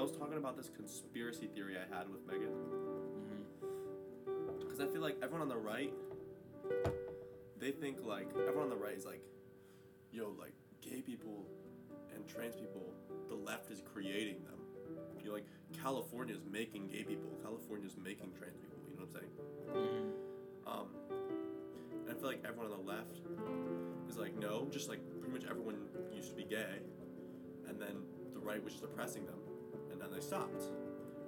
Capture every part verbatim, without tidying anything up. I was talking about this conspiracy theory I had with Megan. Because mm-hmm. I feel like everyone on the right, they think like, everyone on the right is like, yo, like, gay people and trans people, the left is creating them. You're like, California's making gay people. California's making trans people. You know what I'm saying? Mm-hmm. Um, and I feel like everyone on the left is like, no, just like pretty much everyone used to be gay. And then the right was just oppressing them. And then they stopped.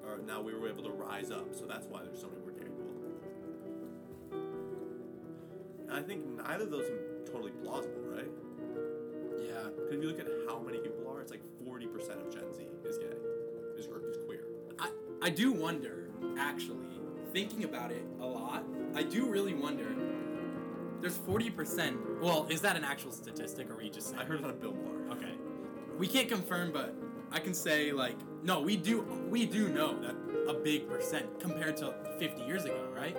Or now we were able to rise up. So that's why there's so many more gay people. And I think neither of those are totally plausible, right? Yeah. Because if you look at how many people are, it's like forty percent of Gen Z is gay. Is queer. I, I do wonder, actually, thinking about it a lot, I do really wonder, there's forty percent, well, is that an actual statistic, or are we just saying? I heard it on a billboard. Okay. We can't confirm, but I can say, like, no, we do, we do know that a big percent compared to fifty years ago, right?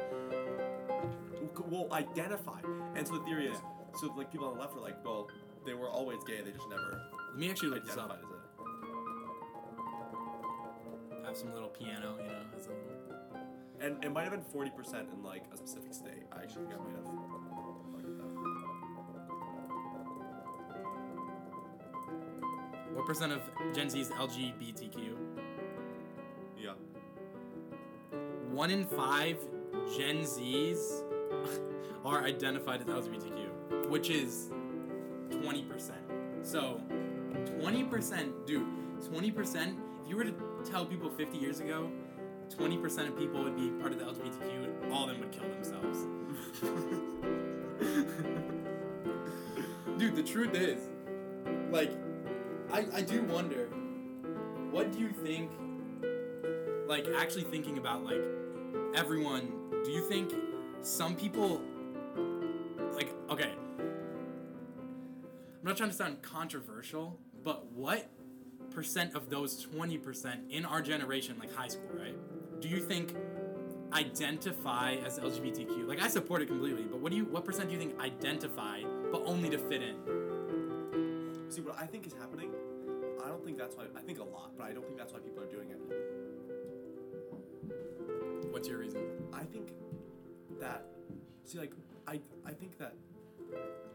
Well, identify. And so the theory is, so, like, people on the left are like, well, they were always gay, they just never Let me actually look this up. As a, have some little piano, you know, as a little... And it might have been forty percent in, like, a specific state. I actually forgot my enough. What percent of Gen Z is L G B T Q? Yeah. One in five Gen Zs are identified as L G B T Q, which is twenty percent. So, twenty percent, dude, twenty percent, if you were to tell people fifty years ago, twenty percent of people would be part of the L G B T Q and all of them would kill themselves. Dude, the truth is, like, I, I do wonder, what do you think, like, actually thinking about, like, everyone, do you think some people, like, okay, I'm not trying to sound controversial, but what percent of those twenty percent in our generation, like high school, right? Do you think identify as L G B T Q? Like, I support it completely, but what do you? What percent do you think identify, but only to fit in? See, what I think is happening, I don't think that's why, I think a lot, but I don't think that's why people are doing it. What's your reason? I think that, see, like, I, I think that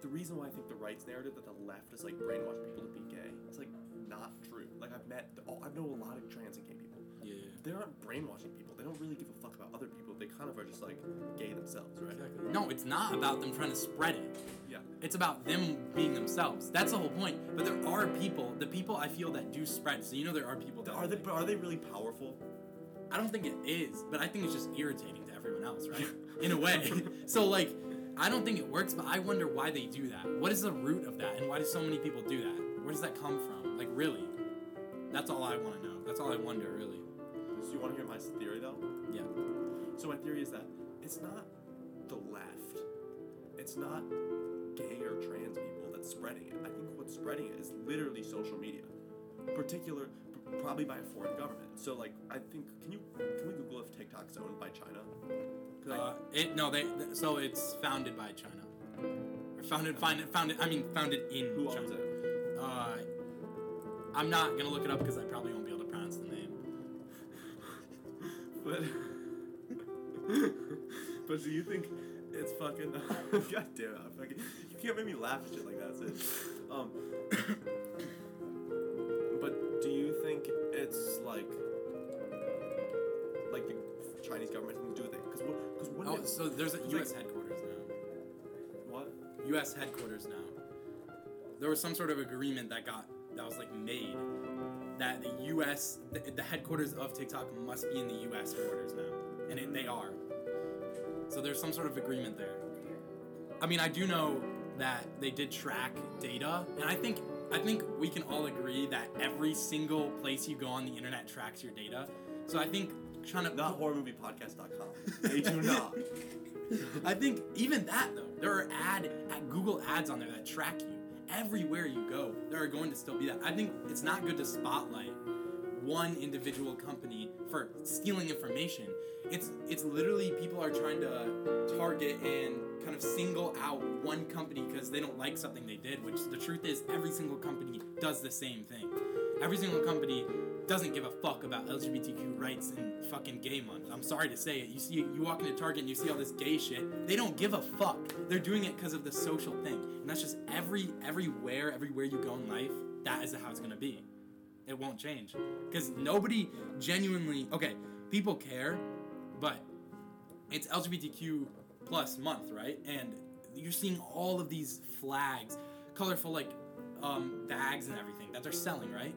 the reason why I think the right's narrative that the left is, like, brainwashing people to be gay, it's, like, not true. Like, I've met, oh, I know a lot of trans and gay people. Yeah. They aren't brainwashing people. They don't really give a fuck about other people. They kind of are just, like, gay themselves, right? Exactly. No, it's not about them trying to spread it. Yeah. It's about them being themselves. That's the whole point. But there are people, the people I feel that do spread, so you know there are people that... Are they, but are they really powerful? I don't think it is, but I think it's just irritating to everyone else, right? In a way. So, like, I don't think it works, but I wonder why they do that. What is the root of that, and why do so many people do that? Where does that come from? Like, really? That's all I want to know. That's all I wonder, really. So you want to hear my theory, though? Yeah. So my theory is that it's not the left. It's not gay or trans people that's spreading it. I think what's spreading it is literally social media. Particular, probably by a foreign government. So, like, I think, can you, can we Google if TikTok's owned by China? Uh, it no they th- so it's founded by China, or founded founded founded I mean founded in Who China. Owns it? Uh, I'm not gonna look it up because I probably won't be able to pronounce the name. but but do you think it's fucking? God damn it! I'm fucking, you can't make me laugh at shit like that. Sid. Um. But do you think it's like like the Chinese government can do with it? Cause what, oh, so there's a U S Like, headquarters now. What? U S headquarters now. There was some sort of agreement that got, that was, like, made that the U S, the, the headquarters of TikTok must be in the U S borders now. And it, they are. So there's some sort of agreement there. I mean, I do know that they did track data, and I think, I think we can all agree that every single place you go on the internet tracks your data. So I think... Trying to not horror movie podcast dot com. They do not. I think even that, though, there are ad at Google ads on there that track you everywhere you go. There are going to still be that. I think it's not good to spotlight one individual company for stealing information. It's it's literally people are trying to target and kind of single out one company because they don't like something they did, which the truth is every single company does the same thing. Every single company doesn't give a fuck about L G B T Q rights and fucking gay month. I'm sorry to say it. You see, you walk into Target and you see all this gay shit. They don't give a fuck. They're doing it because of the social thing. And that's just every, everywhere, everywhere you go in life, that is how it's going to be. It won't change. Because nobody genuinely, okay, people care, but it's L G B T Q plus month, right? And you're seeing all of these flags, colorful, like, um, bags and everything that they're selling, right?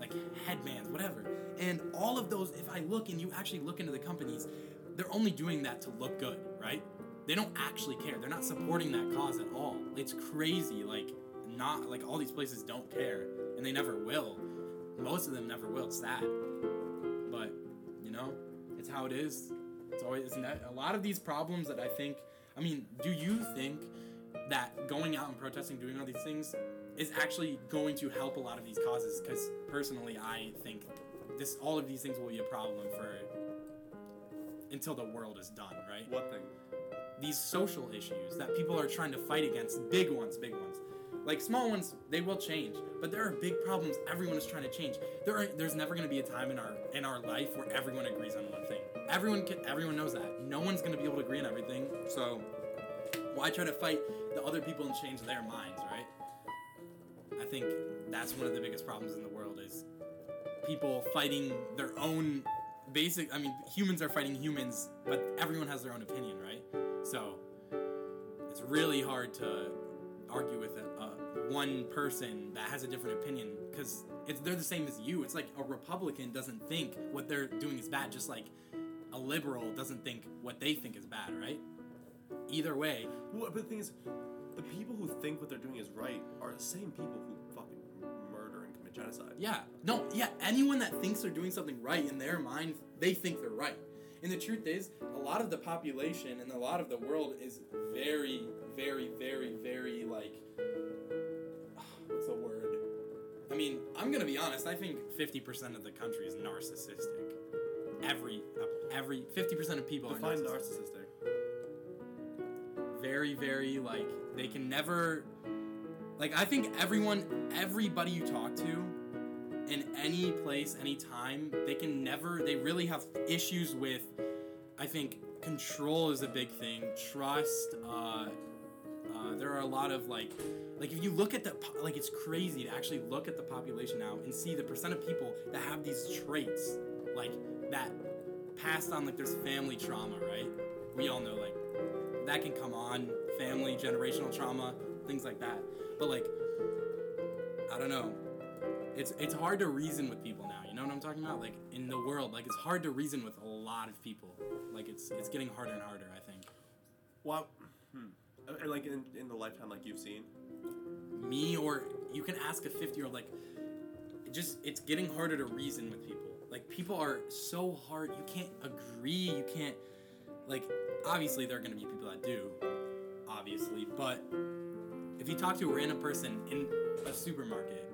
Like headbands, whatever. And all of those, if I look and you actually look into the companies, they're only doing that to look good, right? They don't actually care. They're not supporting that cause at all. It's crazy. Like, not, like, all these places don't care, and they never will. Most of them never will. It's sad. But, you know, it's how it is. It's always, isn't that a lot of these problems that I think, I mean, do you think that going out and protesting, doing all these things, is actually going to help a lot of these causes? Because personally, I think this, all of these things will be a problem for until the world is done, right? What thing? These social issues that people are trying to fight against, big ones, big ones. Like, small ones, they will change, but there are big problems everyone is trying to change. There are, there's never going to be a time in our in our life where everyone agrees on one thing. Everyone can, everyone knows that. No one's going to be able to agree on everything, so why try to fight the other people and change their minds, right? I think that's one of the biggest problems in the world is people fighting their own basic... I mean, humans are fighting humans, but everyone has their own opinion, right? So it's really hard to argue with a, uh, one person that has a different opinion because they're the same as you. It's like a Republican doesn't think what they're doing is bad, just like a liberal doesn't think what they think is bad, right? Either way. Well, but the thing is, the people who think what they're doing is right are the same people who fucking murder and commit genocide. Yeah. No, yeah, anyone that thinks they're doing something right in their mind, they think they're right. And the truth is, a lot of the population and a lot of the world is very, very, very, very, like, what's the word? I mean, I'm going to be honest, I think fifty percent of the country is narcissistic. Every, every, fifty percent of people Define are narcissistic. narcissistic. Very, very, like, they can never, like, I think everyone, everybody you talk to, in any place, any time, they can never, they really have issues with, I think, control is a big thing, trust, uh, uh, there are a lot of, like, like, if you look at the, po- like, it's crazy to actually look at the population now and see the percent of people that have these traits, like, that passed on, like, there's family trauma, right? We all know, like, that can come on, family, generational trauma, things like that, but, like, I don't know. It's it's hard to reason with people now, you know what I'm talking about? Like, in the world, like, it's hard to reason with a lot of people. Like, it's it's getting harder and harder, I think. Well, hmm. Like, in, in the lifetime, like, you've seen? Me, or you can ask a fifty-year-old, like, it just, it's getting harder to reason with people. Like, people are so hard, you can't agree, you can't, like, obviously there are going to be people that do, obviously, but if you talk to a random person in a supermarket,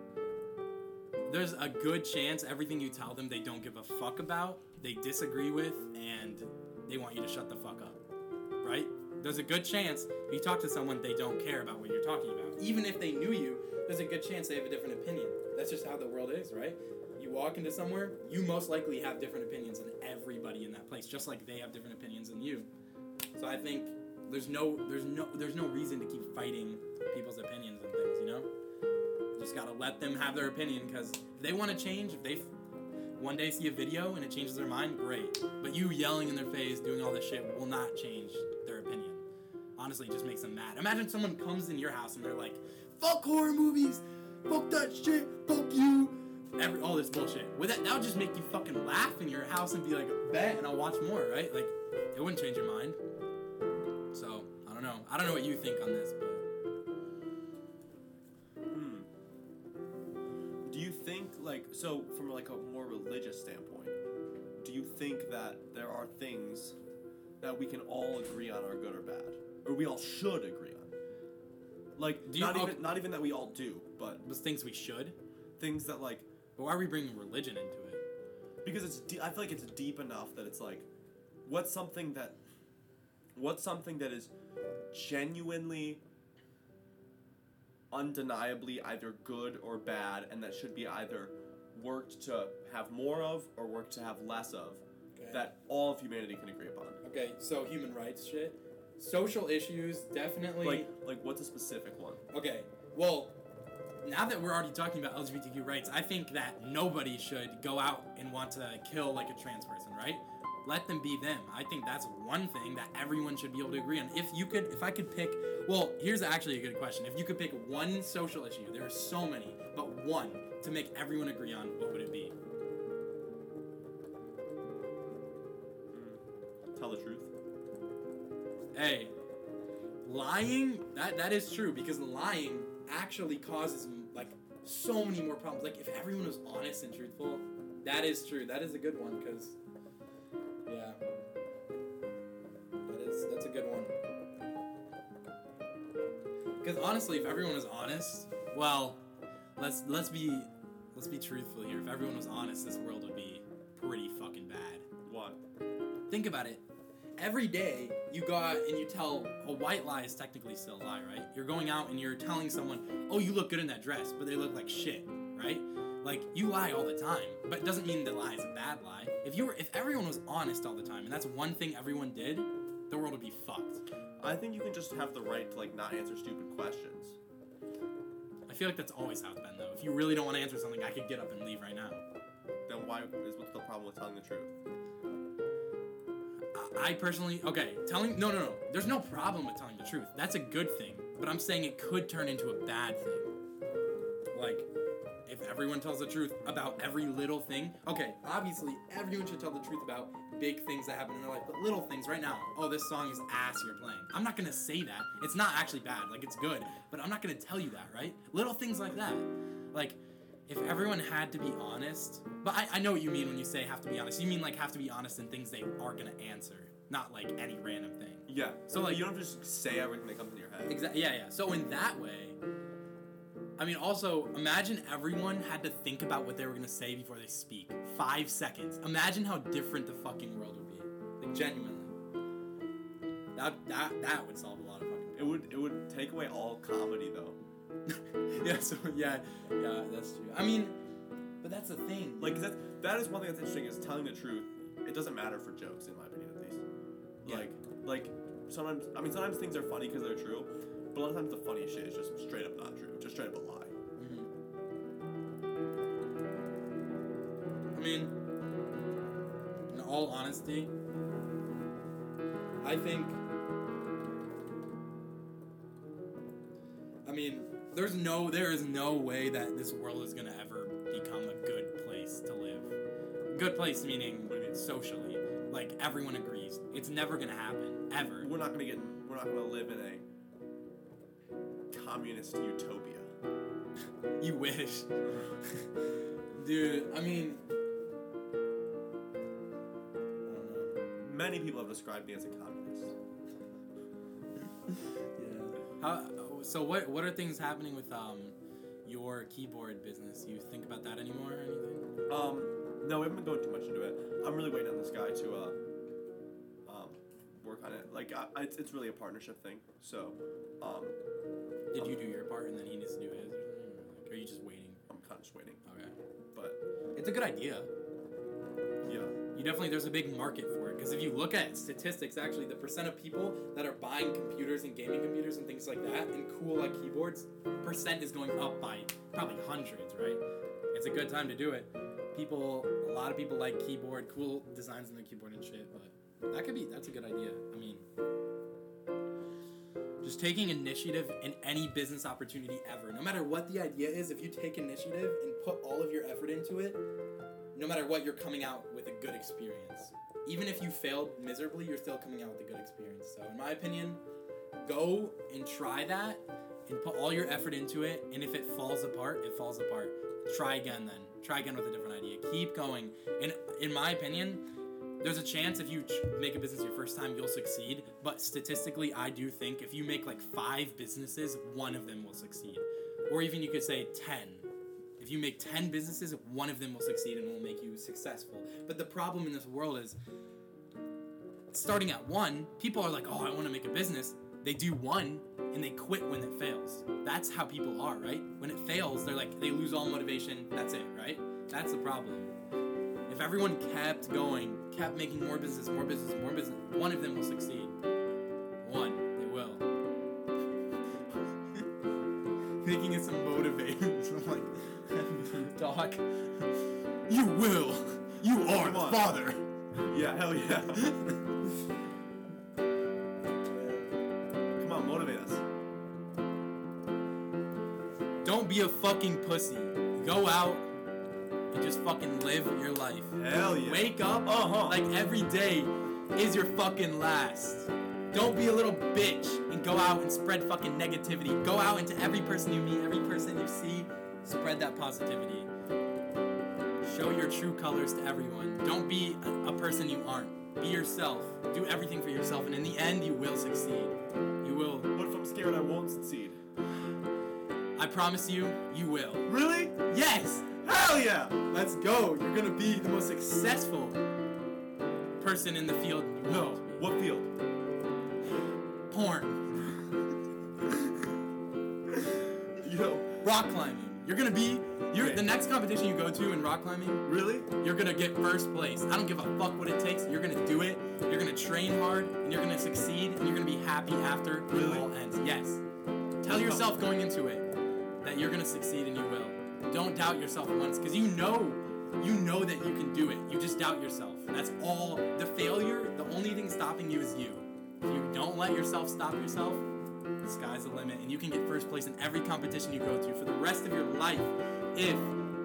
there's a good chance everything you tell them they don't give a fuck about, they disagree with, and they want you to shut the fuck up, right? There's a good chance if you talk to someone, they don't care about what you're talking about. Even if they knew you, there's a good chance they have a different opinion. That's just how the world is, right? You walk into somewhere, you most likely have different opinions than everybody in that place, just like they have different opinions than you. So I think there's no, there's no, there's no reason to keep fighting people's opinions and things, you know? Just gotta let them have their opinion, because if they want to change, if they f- one day see a video and it changes their mind, great. But you yelling in their face, doing all this shit, will not change their opinion. Honestly, it just makes them mad. Imagine someone comes in your house and they're like, fuck horror movies, fuck that shit, fuck you, Every, all this bullshit. With that, that would just make you fucking laugh in your house and be like, bet, and I'll watch more, right? Like, it wouldn't change your mind. So, I don't know. I don't know what you think on this, but... Do you think, like, so from, like, a more religious standpoint, do you think that there are things that we can all agree on are good or bad? Or we all should agree on? Like, do not, you, even, okay. not even that we all do, but... Those things we should? Things that, like... But why are we bringing religion into it? Because it's... De- I feel like it's deep enough that it's, like, what's something that... What's something that is genuinely... undeniably either good or bad, and that should be either worked to have more of or worked to have less of okay. that all of humanity can agree upon. Okay, so human rights shit. Social issues, definitely. Like, like what's a specific one? Okay, well, now that we're already talking about L G B T Q rights, I think that nobody should go out and want to kill, like, a trans person, right? Let them be them. I think that's one thing that everyone should be able to agree on. If you could, if I could pick, well, here's actually a good question. If you could pick one social issue, there are so many, but one to make everyone agree on, what would it be? Mm. Tell the truth. Hey, lying, that, that is true, because lying actually causes, like, so many more problems. Like, if everyone was honest and truthful, that is true. That is a good one, because... Yeah, that is, that's a good one. Because honestly, if everyone was honest, well, let's let's be let's be truthful here. If everyone was honest, this world would be pretty fucking bad. What? Think about it. Every day you go out and you tell a white lie is technically still a lie, right? You're going out and you're telling someone, oh, you look good in that dress, but they look like shit, right? Like, you lie all the time, but it doesn't mean the lie is a bad lie. If you were, if everyone was honest all the time, and that's one thing everyone did, the world would be fucked. I think you can just have the right to, like, not answer stupid questions. I feel like that's always how it's been, though. If you really don't want to answer something, I could get up and leave right now. Then why is what's the problem with telling the truth? I, I personally, okay, telling, no, no, no. There's no problem with telling the truth. That's a good thing, but I'm saying it could turn into a bad thing. Like... If everyone tells the truth about every little thing, okay, obviously everyone should tell the truth about big things that happen in their life, but little things right now, oh, this song is ass you're playing. I'm not going to say that. It's not actually bad. Like, it's good, but I'm not going to tell you that, right? Little things like that. Like, if everyone had to be honest, but I, I know what you mean when you say have to be honest. You mean, like, have to be honest in things they are going to answer, not, like, any random thing. Yeah. So, like, you don't just say everything that comes in your head. Exactly. Yeah, yeah. So in that way... I mean, also, imagine everyone had to think about what they were going to say before they speak. Five seconds. Imagine how different the fucking world would be. Like, genuinely. That that that would solve a lot of fucking problems. It would, it would take away all comedy, though. yeah, so, yeah, yeah, that's true. I mean, but that's the thing. Like, that's, that is one thing that's interesting, is telling the truth. It doesn't matter for jokes, in my opinion, at least. Yeah. Like, like, sometimes, I mean, sometimes things are funny because they're true. But a lot of times the funniest shit is just straight up not true. Just straight up a lie. Mm-hmm. I mean, in all honesty, I think... I mean, there's no, there is no way that this world is going to ever become a good place to live. Good place meaning socially. Like, everyone agrees. It's never going to happen. Ever. We're not going to get... We're not going to live in a... communist utopia. You wish. Dude, I mean... I don't know. Many people have described me as a communist. Yeah. How, so what what are things happening with um your keyboard business? You think about that anymore or anything? Um, no, we haven't been going too much into it. I'm really waiting on this guy to... uh. work on it. Like, I, it's, it's really a partnership thing. So, um... Did you do your part and then he needs to do his? Or are you just waiting? I'm kind of just waiting. Okay. But... It's a good idea. Yeah. You definitely... There's a big market for it. Because if you look at statistics, actually, the percent of people that are buying computers and gaming computers and things like that and cool, like, keyboards, percent is going up by probably hundreds, right? It's a good time to do it. People... A lot of people like keyboard, cool designs on their keyboard and shit, but... That could be, that's a good idea. I mean, just taking initiative in any business opportunity ever. No matter what the idea is, if you take initiative and put all of your effort into it, no matter what, you're coming out with a good experience. Even if you failed miserably, you're still coming out with a good experience. So in my opinion, go and try that and put all your effort into it. And if it falls apart, it falls apart. Try again then. Try again with a different idea. Keep going. And in my opinion... There's a chance if you make a business your first time, you'll succeed. But statistically, I do think if you make like five businesses, one of them will succeed. Or even you could say ten. If you make ten businesses, one of them will succeed and will make you successful. But the problem in this world is starting at one, people are like, oh, I want to make a business. They do one and they quit when it fails. That's how people are, right? When it fails, they're like, they lose all motivation. That's it, right? That's the problem. If everyone kept going, kept making more business, more business, more business, one of them will succeed. One, they will. Thinking it's a motivator. I'm like, Doc, you will. You are the father. Yeah, hell yeah. Come on, motivate us. Don't be a fucking pussy. Go out and just fucking live your life. Hell yeah. Wake up uh-huh. like every day is your fucking last. Don't be a little bitch and go out and spread fucking negativity. Go out into every person you meet, every person you see, spread that positivity. Show your true colors to everyone. Don't be a person you aren't. Be yourself. Do everything for yourself, and in the end, you will succeed. You will. What if I'm scared I won't succeed? I promise you, you will. Really? Yes! Hell yeah! Let's go! You're gonna be the most successful person in the field. No. What field? Porn. Yo. Rock climbing. You're gonna be you're the next competition you go to in rock climbing. Really? You're gonna get first place. I don't give a fuck what it takes. You're gonna do it. You're gonna train hard, and you're gonna succeed, and you're gonna be happy after really? It all ends. Yes. Tell yourself going into it that you're gonna succeed and you will. Don't doubt yourself once, because you know you know that you can do it. You just doubt yourself. That's all. The failure, the only thing stopping you is you. If you don't let yourself stop yourself, the sky's the limit, and you can get first place in every competition you go to for the rest of your life if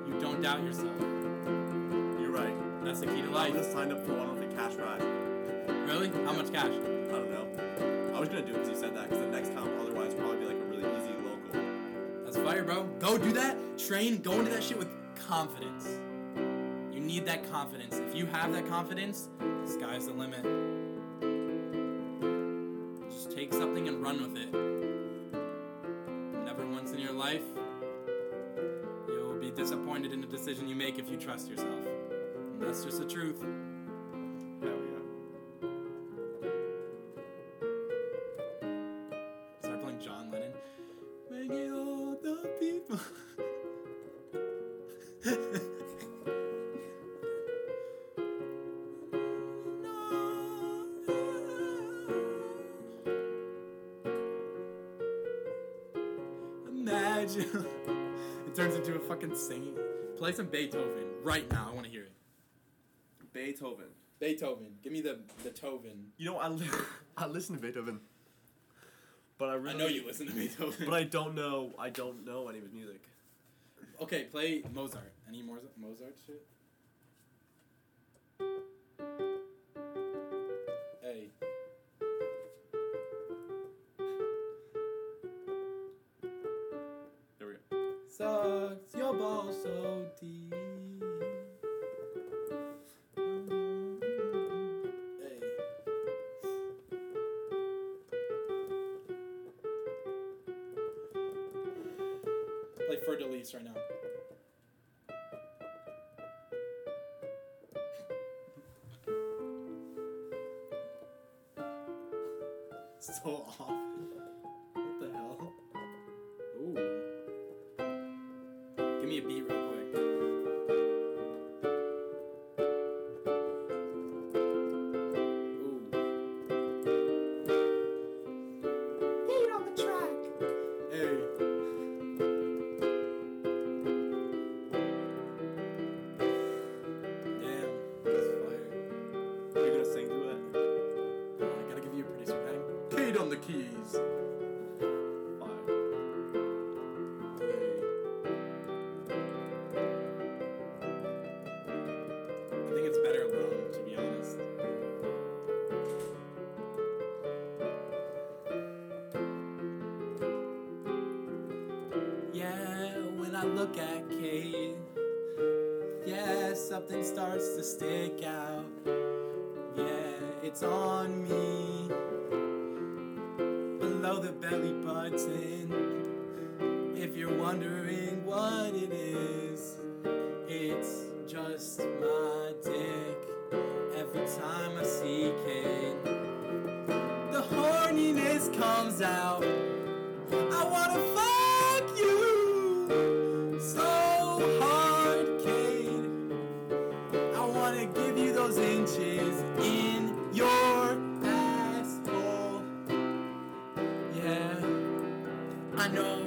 you don't doubt yourself. You're right. That's the key to life. I just signed up for one of the cash prize. Really? Yeah. How much cash? I don't know. I was going to do it because you said that, because the next time otherwise would probably be like a really easy local. That's fire, bro. Go do that. Train. Go into that shit with confidence. You need that confidence. If you have that confidence, the sky's the limit. Take something and run with it. Never once in your life you'll be disappointed in the decision you make if you trust yourself. And that's just the truth. Hell yeah. Start playing John Lennon. Make it all the people. It turns into a fucking singing. Play some Beethoven right now. I want to hear it. Beethoven. Beethoven. Give me the the Toven. You know, I li- I listen to Beethoven, but I really I know you listen to Beethoven, but I don't know I don't know any of his music. Okay, play Mozart. Any more Mozart shit? Hey. Sucks your ball so deep. Hey. Play Fleur de Lis right now. So off. Give me a beat real quick. Ooh. Beat on the track. Hey. Damn, that's fire. Are you gonna sing through it? Oh, I gotta give you a producer name. Cade on the keys. Something starts to stick out. Yeah, it's on me. Below the belly button. If you're wondering what it is, it's just my dick. Every time I see Cade, the horniness comes out. I wanna fuck you so hard, Cade. gonna give you those inches in your asshole. Yeah, I know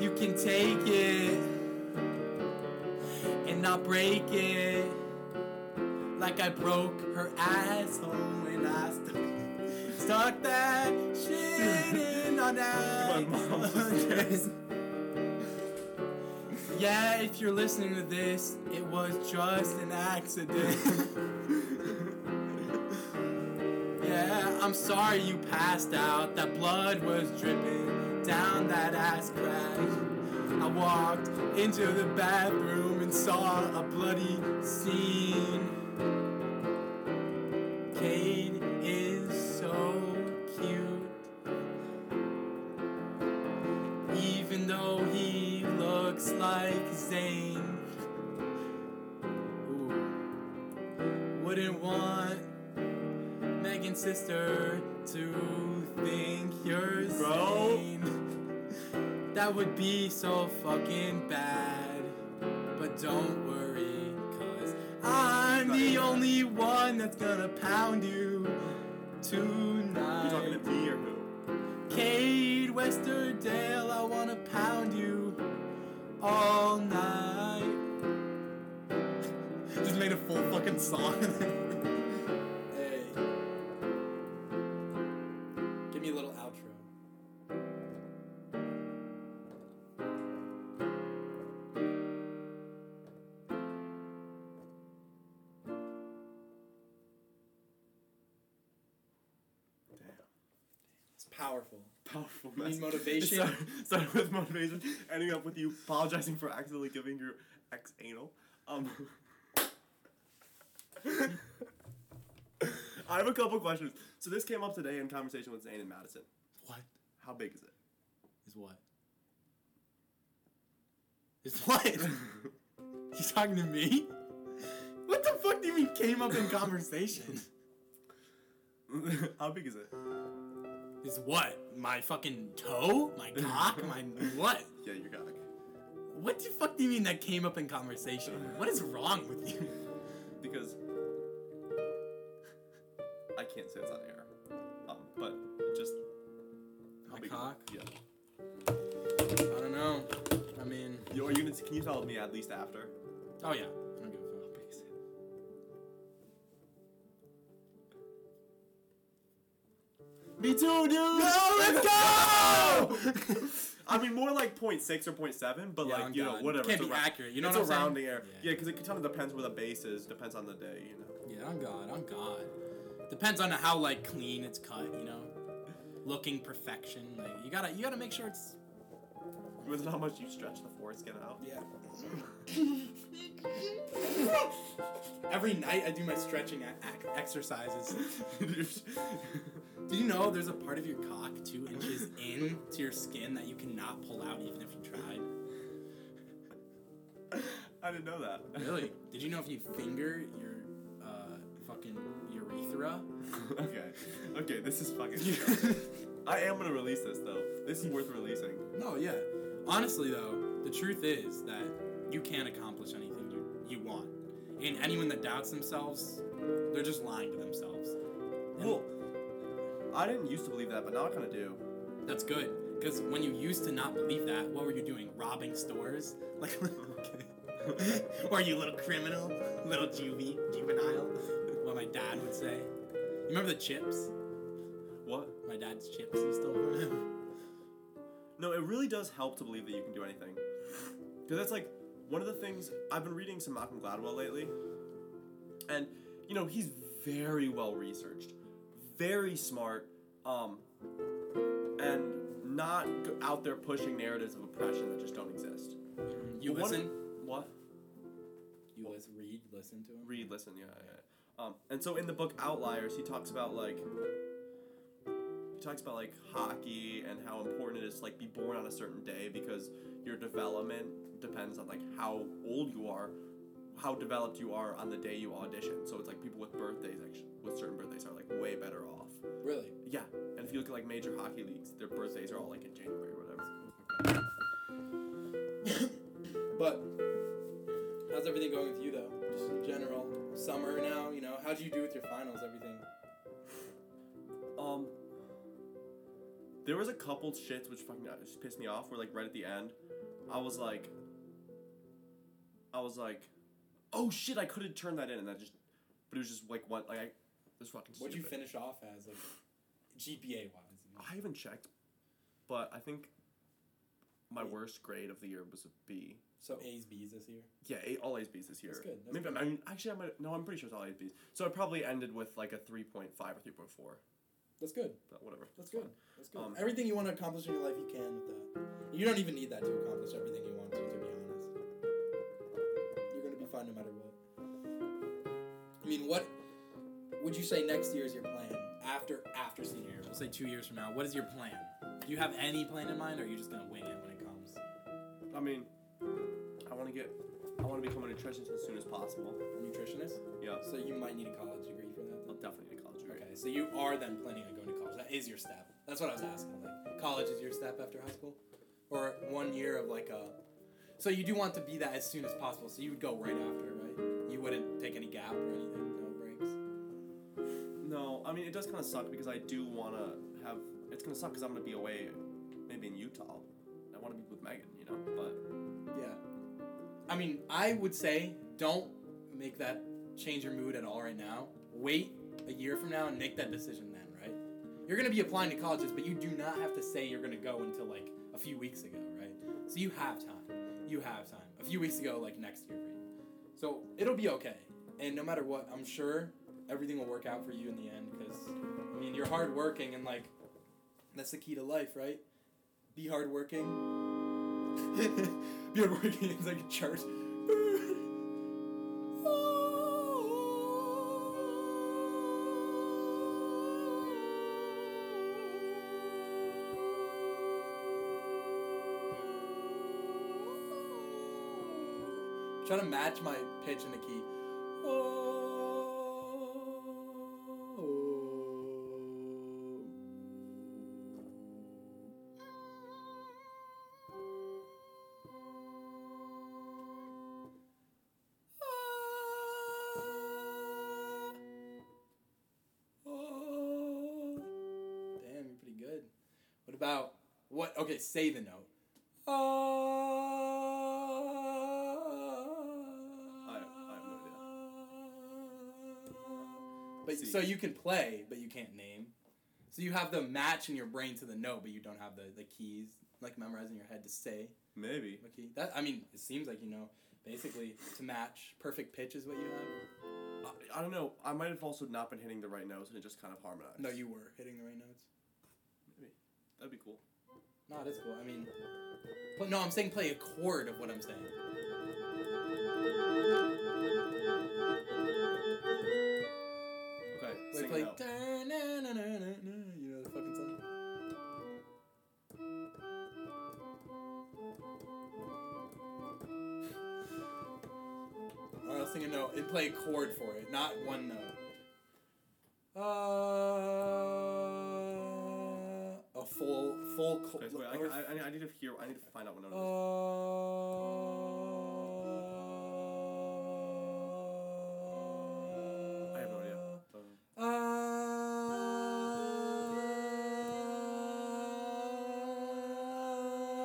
you can take it and not break it. Like I broke her asshole and I st- stuck that shit in on that. Yeah, if you're listening to this, it was just an accident. Yeah, I'm sorry you passed out. That blood was dripping down that ass crack. I walked into the bathroom and saw a bloody scene. Cade is so cute, even though he looks like Zane. Ooh. Wouldn't want Megan's sister to think you're Bro. Zane. That would be so fucking bad. But don't worry, cause I'm the bad. only one that's gonna pound you tonight. You're talking to me or who? Cade Westerdale, I wanna pound you all night. Just made a full fucking song. Hey. Give me a little outro. Damn. It's powerful. Powerful message. You mean motivation? Sorry, starting with motivation, ending up with you apologizing for accidentally giving your ex anal. Um, I have a couple questions. So this came up today in conversation with Zane and Madison. What? How big is it? Is what? Is what? You talking to me? What the fuck do you mean came up in conversation? How big is it? Is what? My fucking toe? My cock? My what? Yeah, your cock. What the fuck do you mean that came up in conversation? What is wrong with you? Because I can't say it's on air. Um, but it just... My cock? Yeah. I don't know. I mean... Yo, are you gonna, can you tell me at least after? Oh, yeah. I don't give a fuck. How big is it? Me too, dude! No, let's go! I mean, more like zero point six or zero point seven, but yeah, like, you God. know, whatever. It can't it's be ra- accurate, you know it's what I'm saying? It's a rounding error. Yeah, because yeah, it kind of depends where the base is, depends on the day, you know? Yeah, on God, on God. Depends on how, like, clean it's cut, you know? Looking perfection. Like, you gotta, you gotta make sure it's... Depends on how much you stretch the foreskin out. Yeah. Every night I do my stretching ac- exercises. Do you know there's a part of your cock two inches in to your skin that you cannot pull out even if you tried? I didn't know that. Really? Did you know if you finger your uh, fucking urethra? Okay. Okay, this is fucking... I am going to release this, though. This is worth releasing. No, yeah. Honestly, though, the truth is that you can't accomplish anything you, you want. And anyone that doubts themselves, they're just lying to themselves. And well... I didn't used to believe that, but now I kind of do. That's good, because when you used to not believe that, what were you doing? Robbing stores? Like, okay. Or you little criminal, little juvie, juvenile, what my dad would say. You remember the chips? What? My dad's chips, you still remember? No, it really does help to believe that you can do anything. Because that's like, one of the things, I've been reading some Malcolm Gladwell lately, and, you know, he's very well researched. Very smart, um, and not out there pushing narratives of oppression that just don't exist. You but listen? What? what? You guys read, listen to him? Read, listen, yeah, yeah. Um, and so in the book Outliers, he talks about, like, he talks about, like, hockey and how important it is to, like, be born on a certain day because your development depends on, like, how old you are, how developed you are on the day you audition. So it's like people with birthdays, actually, with certain birthdays are like way better off. Really? Yeah. And if you look at like major hockey leagues, their birthdays are all like in January or whatever. Okay. But how's everything going with you though? Just in general. summer now, you know. How'd you do with your finals, everything? Um, there was a couple shits which fucking just pissed me off, where, like, right at the end, I was like, I was like, oh shit, I could have turned that in, and that just, but it was just, like, what, like, I, this fucking stupid. What'd you finish off as, like, G P A-wise? I haven't checked, but I think my Wait. worst grade of the year was a B. So A's, B's this year? Yeah, a, all A's, B's this year. That's good. That's Maybe good. I mean, actually, I might, no, I'm pretty sure it's all A's, B's. So I probably ended with, like, a three point five or three point four. That's good. But whatever. That's good. Fine. That's good. Um, everything you want to accomplish in your life, you can with that. You don't even need that to accomplish everything you want to, to be honest. You're going to be fine no matter what. I mean, what would you say next year is your plan? After after senior year, we'll say two years from now. What is your plan? Do you have any plan in mind, or are you just going to wing it when it comes? I mean, I want to get, I want to become a nutritionist as soon as possible. A nutritionist? Yeah. So you might need a college degree for that? I'll definitely need a college degree. Okay, so you are then planning on going to college. That is your step. That's what I was asking. Like, college is your step after high school? Or one year of like a... So you do want to be that as soon as possible, so you would go right after, right? You wouldn't take any gap or anything, no breaks? No, I mean, it does kind of suck because I do want to have... It's going to suck because I'm going to be away maybe in Utah. I want to be with Megan, you know, but... Yeah. I mean, I would say don't make that change your mood at all right now. Wait a year from now and make that decision then, right? You're going to be applying to colleges, but you do not have to say you're going to go until, like, a few weeks ago, right? So you have time. You have time. A few weeks ago, like, next year for you. So it'll be okay. And no matter what, I'm sure everything will work out for you in the end because, I mean, you're hardworking and, like, that's the key to life, right? Be hardworking. You're working in like a church. Trying to match my pitch in the key. About what? Okay, say the note. Uh, I, I have no idea. But C. So you can play, but you can't name. So you have the match in your brain to the note, but you don't have the, the keys like memorized in your head to say. Maybe. The key. That I mean, it seems like you know. Basically, to match perfect pitch is what you have. I, I don't know. I might have also not been hitting the right notes, and it just kind of harmonized. No, you were hitting the right notes. Maybe. That'd be cool. No, that's cool. I mean, but no, I'm saying play a chord of what I'm saying. Okay, like play out. You know the fucking song? Alright, I'll sing a note and play a chord for it, not one note. Uh. A full, full... Co- okay, so wait, I, I, I need to hear... I need to find out what note it is. I have no idea. Uh,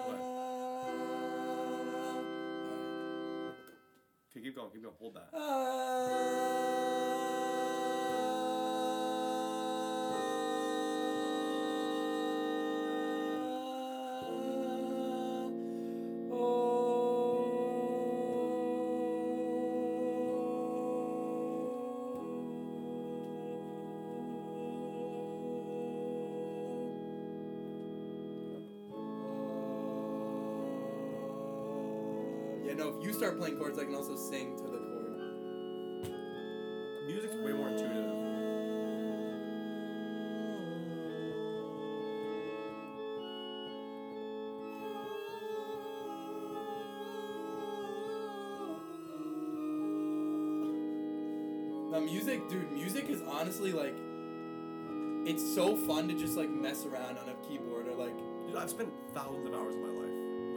okay. Okay, keep going, keep going. Hold that. Uh, Start playing chords, I can also sing to the chord. Music's way more intuitive. Now music, dude, music is honestly like, it's so fun to just like mess around on a keyboard or like. Dude, I've spent thousands of hours of my life.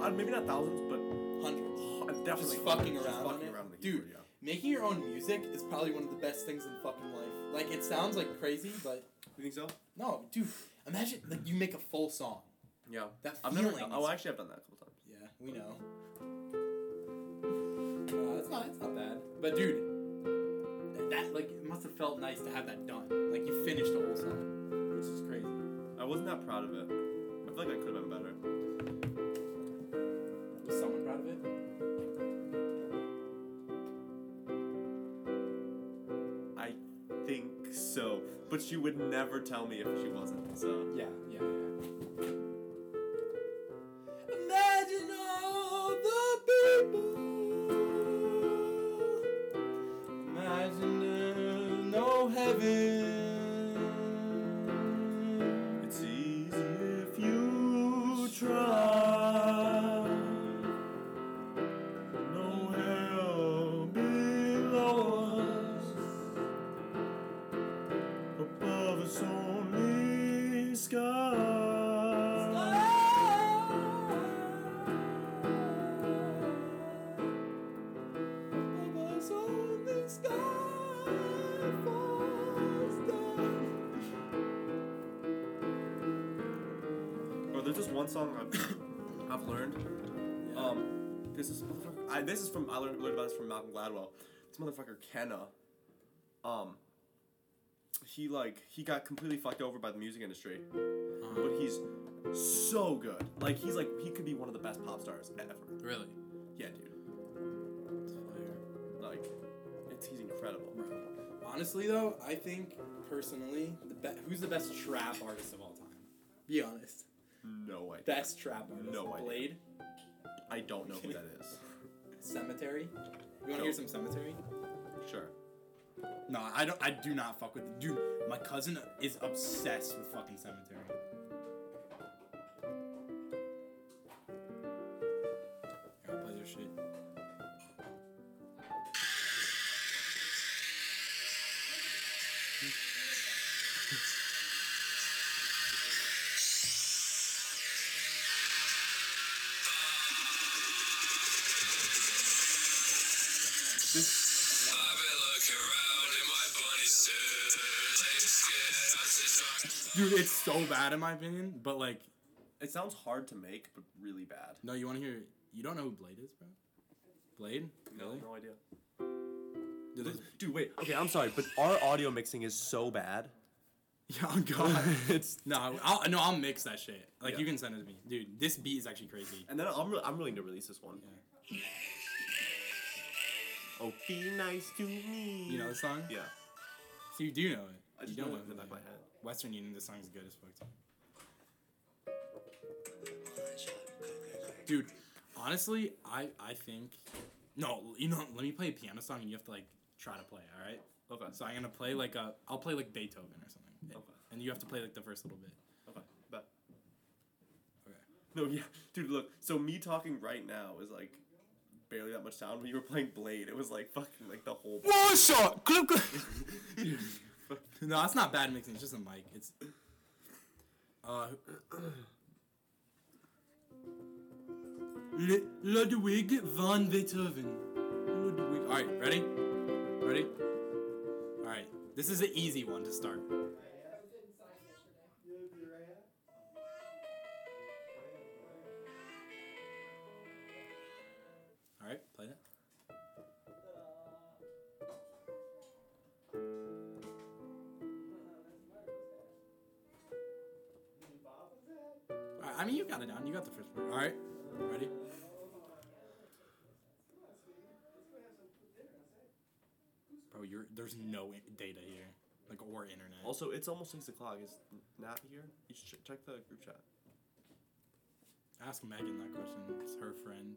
Uh, maybe not thousands, but hundreds. Definitely just fucking around, just fucking around, around the keyboard, dude. Yeah. making your own music is probably one of the best things in fucking life. Like, it sounds, like, crazy, but... You think so? No, dude. Imagine, like, you make a full song. Yeah. That feeling. I've never, oh, actually, I've done that a couple times. Yeah, we but. know. Uh, it's not, it's not bad. But, dude, that, like, it must have felt nice to have that done. Like, you finished the whole song, which is crazy. I wasn't that proud of it. I feel like I could have been better. Was someone proud of it? Think so, but she would never tell me if she wasn't. So yeah, yeah, yeah. Imagine all the people. Imagine there's no heaven. It's easy if you try. No hell below. It's only sky. Sky. It's only sky falls down. Bro, there's just one song I've I've learned. Yeah. Um, this is I this is from I learned, learned about this from Malcolm Gladwell. This motherfucker Kenna. Um. He like he got completely fucked over by the music industry, uh-huh. but he's so good. Like he's like he could be one of the best pop stars ever. Really? Yeah, dude. It's fire. Like, it's he's incredible. Honestly, though, I think personally, the be- who's the best trap artist of all time? Be honest. No idea. Best trap artist. No idea. Blade. I don't know who that is. Cemetery. You want to hear some Cemetery? Sure. No, I don't. I do not fuck with it. Dude, my cousin is obsessed with fucking Cemetery. Gotta play their shit. Dude, it's so bad in my opinion, but like... It sounds hard to make, but really bad. No, you want to hear... You don't know who Blade is, bro? Blade? Really? No, no idea. Dude, this... Dude, wait. Okay, I'm sorry, but our audio mixing is so bad. Yeah, oh God. it's... No, I'll, no, I'll mix that shit. Like, yeah. You can send it to me. Dude, this beat is actually crazy. And then I'm, re- I'm willing to release this one. Yeah. Oh, be nice to me. You know the song? Yeah. So you do know it. I just you don't know it in the back of my head. Western Union, this song's good as fuck. Dude, honestly, I, I think... No, you know, let me play a piano song and you have to, like, try to play, alright? Okay. So I'm going to play, like, a... I'll play, like, Beethoven or something. Okay. And you have to play, like, the first little bit. Okay. But... Okay. No, yeah. Dude, look. So me talking right now is, like... barely that much sound. When you were playing Blade, it was like fucking like the whole one shot. Clip clip. No, it's not bad mixing. It's just a mic. It's uh L- Ludwig van Beethoven. Ludwig. All right, ready? Ready? All right. This is an easy one to start. Alright, play that. Alright, I mean, you got it down. You got the first part. Alright, ready? Bro, you're there's no data here. Like, or internet. Also, it's almost six o'clock. Is Nat here? You should check the group chat. Ask Megan that question. It's her friend.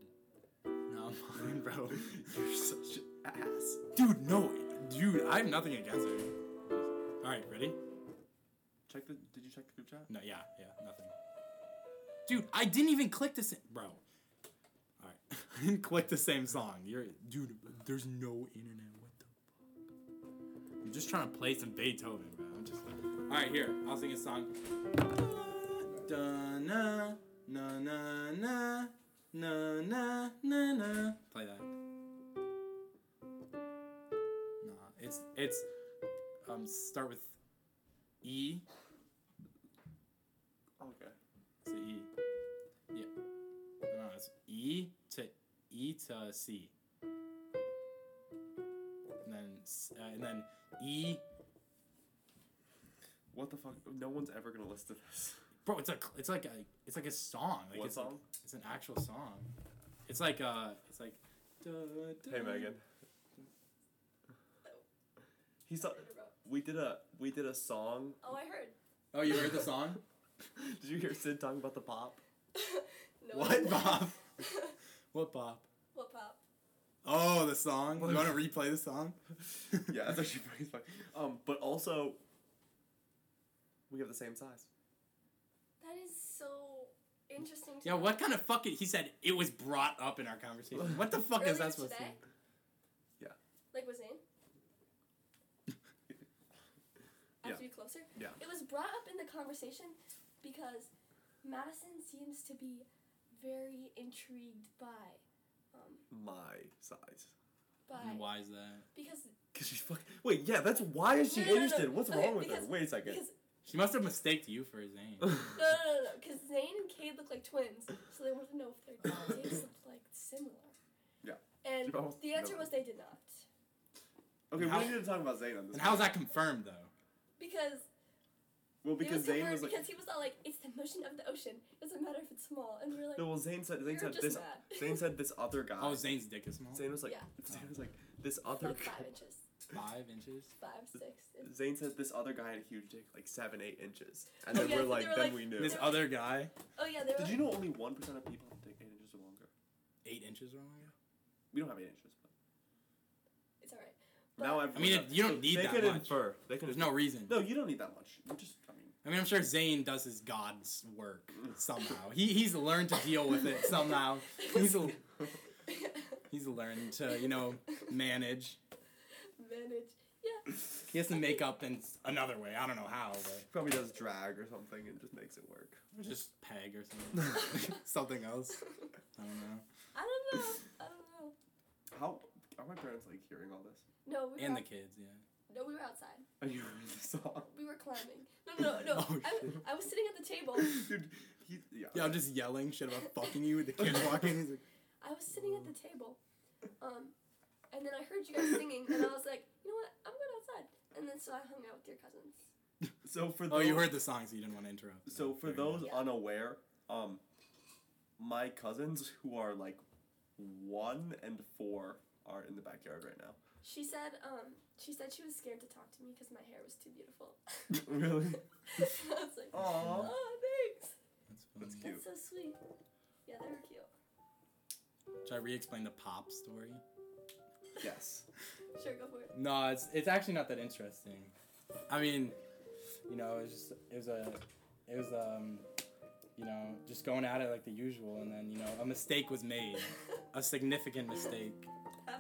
No, I'm fine, bro. You're such an ass. Dude, no. Dude, I have nothing against her. Alright, ready? Check the... Did you check the group chat? No, yeah. Yeah, nothing. Dude, I didn't even click the same... Bro. Alright. I didn't click the same song. You're... Dude, there's no internet. What the fuck? I'm just trying to play some Beethoven, bro. I'm just... Alright, here. I'll sing a song. Da-na, na-na-na. Na na na na. Play that. It's it's um start with E. Okay. It's an E. Yeah. No, it's E to E to C. And then uh, and then E. What the fuck? No one's ever gonna listen to this. Bro, it's like it's like a it's like a song. Like, what it's song? Like, it's an actual song. It's like uh, it's like. Duh, duh. Hey Megan. He saw. We did a we did a song. Oh, I heard. Oh, you heard the song? Did you hear Sid talking about the pop? No. What pop? What pop? What pop? Oh, the song. You want to replay the song? Yeah, that's actually pretty funny. Um, but also, we have the same size. That is so interesting to Yeah, know. What kind of fucking... He said it was brought up in our conversation. What the fuck Earlier is that supposed today? To be? Yeah. Like was in? I have to be closer? Yeah. It was brought up in the conversation because Madison seems to be very intrigued by... Um, My size. By... And why is that? Because... Because she's fucking... Wait, yeah, that's... Why is she no, no, interested? No, no. What's okay, wrong with because, her? Wait a second. Because, she must have mistaked you for Zane. no, no, no, no, because Zane and Cade look like twins, so they wanted to know if their bodies looked like similar. Yeah. And the answer was they did not. Okay, we need to talk about Zane on this. And how's that confirmed though? Because. Well, because Zane was like. Because he was all like, "It's the motion of the ocean. It doesn't matter if it's small." And we were like. No, well, Zane said. Zane said this. Zane said this other guy. Oh, Zane's dick is small. Zane was like. Yeah. Zane was like this other. Like five inches. Five inches? Five, six. Zane says this other guy had a huge dick, like seven, eight inches. And then yeah, we're like, then like, we knew. This other like, guy? Oh, yeah. They were Did like, you know only one percent of people have a dick eight inches or longer? Eight inches or longer? We don't have eight inches, but. It's alright. Now I've I mean, it, you don't need they that could much. Infer. They could There's infer. No reason. No, you don't need that much. You just, I mean. I mean, I'm sure Zane does his God's work somehow. He He's learned to deal with it somehow. He's, a, he's learned to, you know, manage. Manage. Yeah. He has to make up in another way. I don't know how, but probably does drag or something and just makes it work. Or just peg or something. Something else. I don't know. I don't know. I don't know. How are my parents like hearing all this? No, we were And out- the kids, yeah. No, we were outside. Are you hearing the song? We were climbing. No, no, no. Oh, I, shit. I was sitting at the table. Dude, he, yeah. yeah, I'm just yelling shit about fucking you with the kid walking. He's like, I was sitting at the table. Um And then I heard you guys singing, and I was like, you know what? I'm going outside. And then so I hung out with your cousins. So for those, oh, you heard the song, so you didn't want to interrupt. So no, for those yeah. unaware, um, my cousins who are like one and four are in the backyard right now. She said, um, she said she was scared to talk to me because my hair was too beautiful. Really? And I was like, aww. Oh, thanks. That's funny. That's cute. That's so sweet. Yeah, they were cute. Should I re-explain the pop story? Yes. Sure, go for it. No, it's it's actually not that interesting. I mean, you know, it was just it was a it was um you know, just going at it like the usual, and then, you know, a mistake was made. A significant mistake.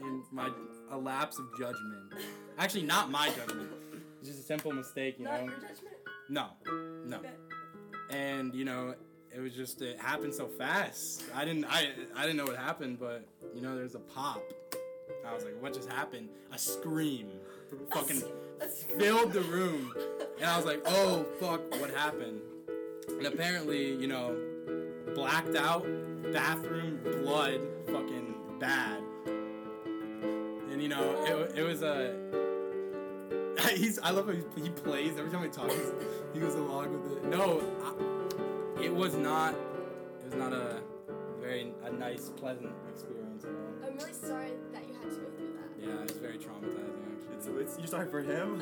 In my a lapse of judgment. Actually not my judgment. It's just a simple mistake, you not know. Not your judgment? No. No. And, you know, it was just it happened so fast. I didn't I I didn't know what happened, but you know, there's a pop. I was like, what just happened? A scream fucking a scream. filled the room. And I was like, oh, fuck, what happened? And apparently, you know, blacked out, bathroom, blood, fucking bad. And, you know, it it was a... He's, I love how he, he plays. Every time he talks, he goes along with it. No, I, it was not... It was not a... Very a nice, pleasant experience. I'm really sorry that you had to go through that. Yeah, it's very traumatizing, actually. It's, it's, you're sorry for him?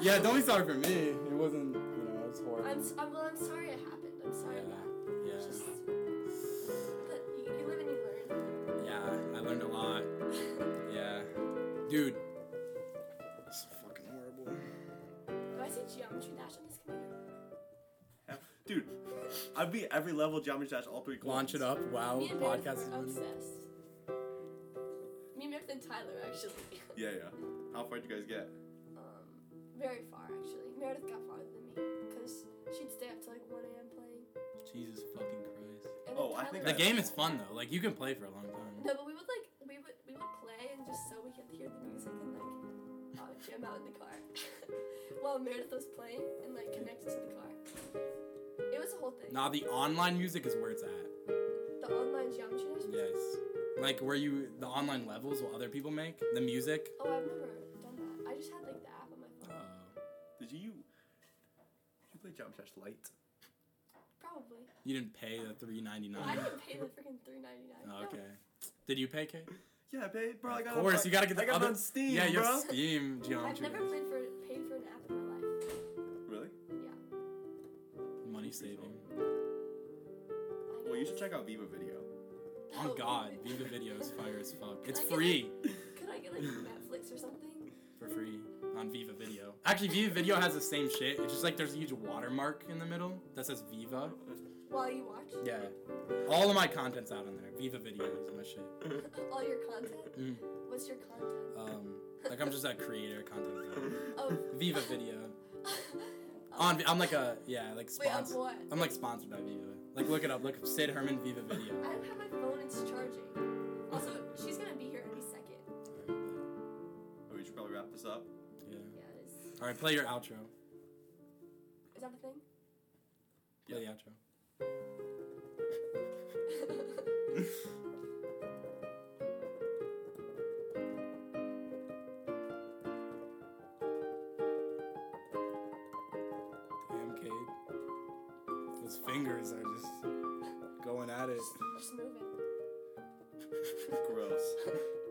Yeah, don't be sorry for me. It wasn't, you know, it was horrible. I'm, I'm, well, I'm sorry it happened. I'm sorry yeah. that. Yeah. Just, but you, you live and you learn. Yeah, I learned a lot. Yeah. Dude. This is fucking horrible. Do I see Geometry Dash on this computer? Dude, I beat every level of Geometry Dash all three clones. Launch it up. Wow, me and podcast is obsessed. Me, Megan, and Tyler, actually. Yeah, yeah. How far did you guys get? Um, very far, actually. Meredith got farther than me because she'd stay up till like one a.m. playing. Jesus fucking Christ. Oh, Tyler, I think the I game is fun though. Like you can play for a long time. No, but we would like we would we would play and just so we could hear the music and like. jam out in the car while Meredith was playing and like connected to the car. It was a whole thing. Nah, the online music is where it's at. The online Geometry Dash music? Yes. Like where you, the online levels will other people make, the music. Oh, I've never done that. I just had like the app on my phone. Uh, did you, did you play Geometry Dash Lite? Probably. You didn't pay the three ninety-nine. I didn't pay the freaking three ninety-nine. Oh, okay. No. Did you pay, Kate? Yeah, I paid. Bro, I got it. Of course, you gotta get the I got other... on Steam, yeah, you have Steam Geometry. I've never paid for, paid for an app in my life. Really? Yeah. Money saving. Well, you should check out Viva Video. Oh, God. Viva Video is fire as fuck. It's free. Like, could I get, like, Netflix or something? For free. On Viva Video. Actually, Viva Video has the same shit. It's just like there's a huge watermark in the middle that says Viva. While you watch? Yeah. All of my content's out on there. Viva Video is my shit. All your content? Mm. What's your content? Um, like I'm just a creator content creator. Oh. Viva Video. Oh. On, I'm like a, yeah, like sponsored. Wait, on what? I'm like sponsored by Viva. Like look it up. Look up Sid Herrman Viva Video. I don't have my phone. It's charging. Also, she's going to be here any second. Oh, we should probably wrap this up. Yeah. Yeah, it is. All right, play your outro. Is that the thing? Yeah. Play the outro. Damn, Cade. Those fingers are just going at it. Just, just moving. Gross.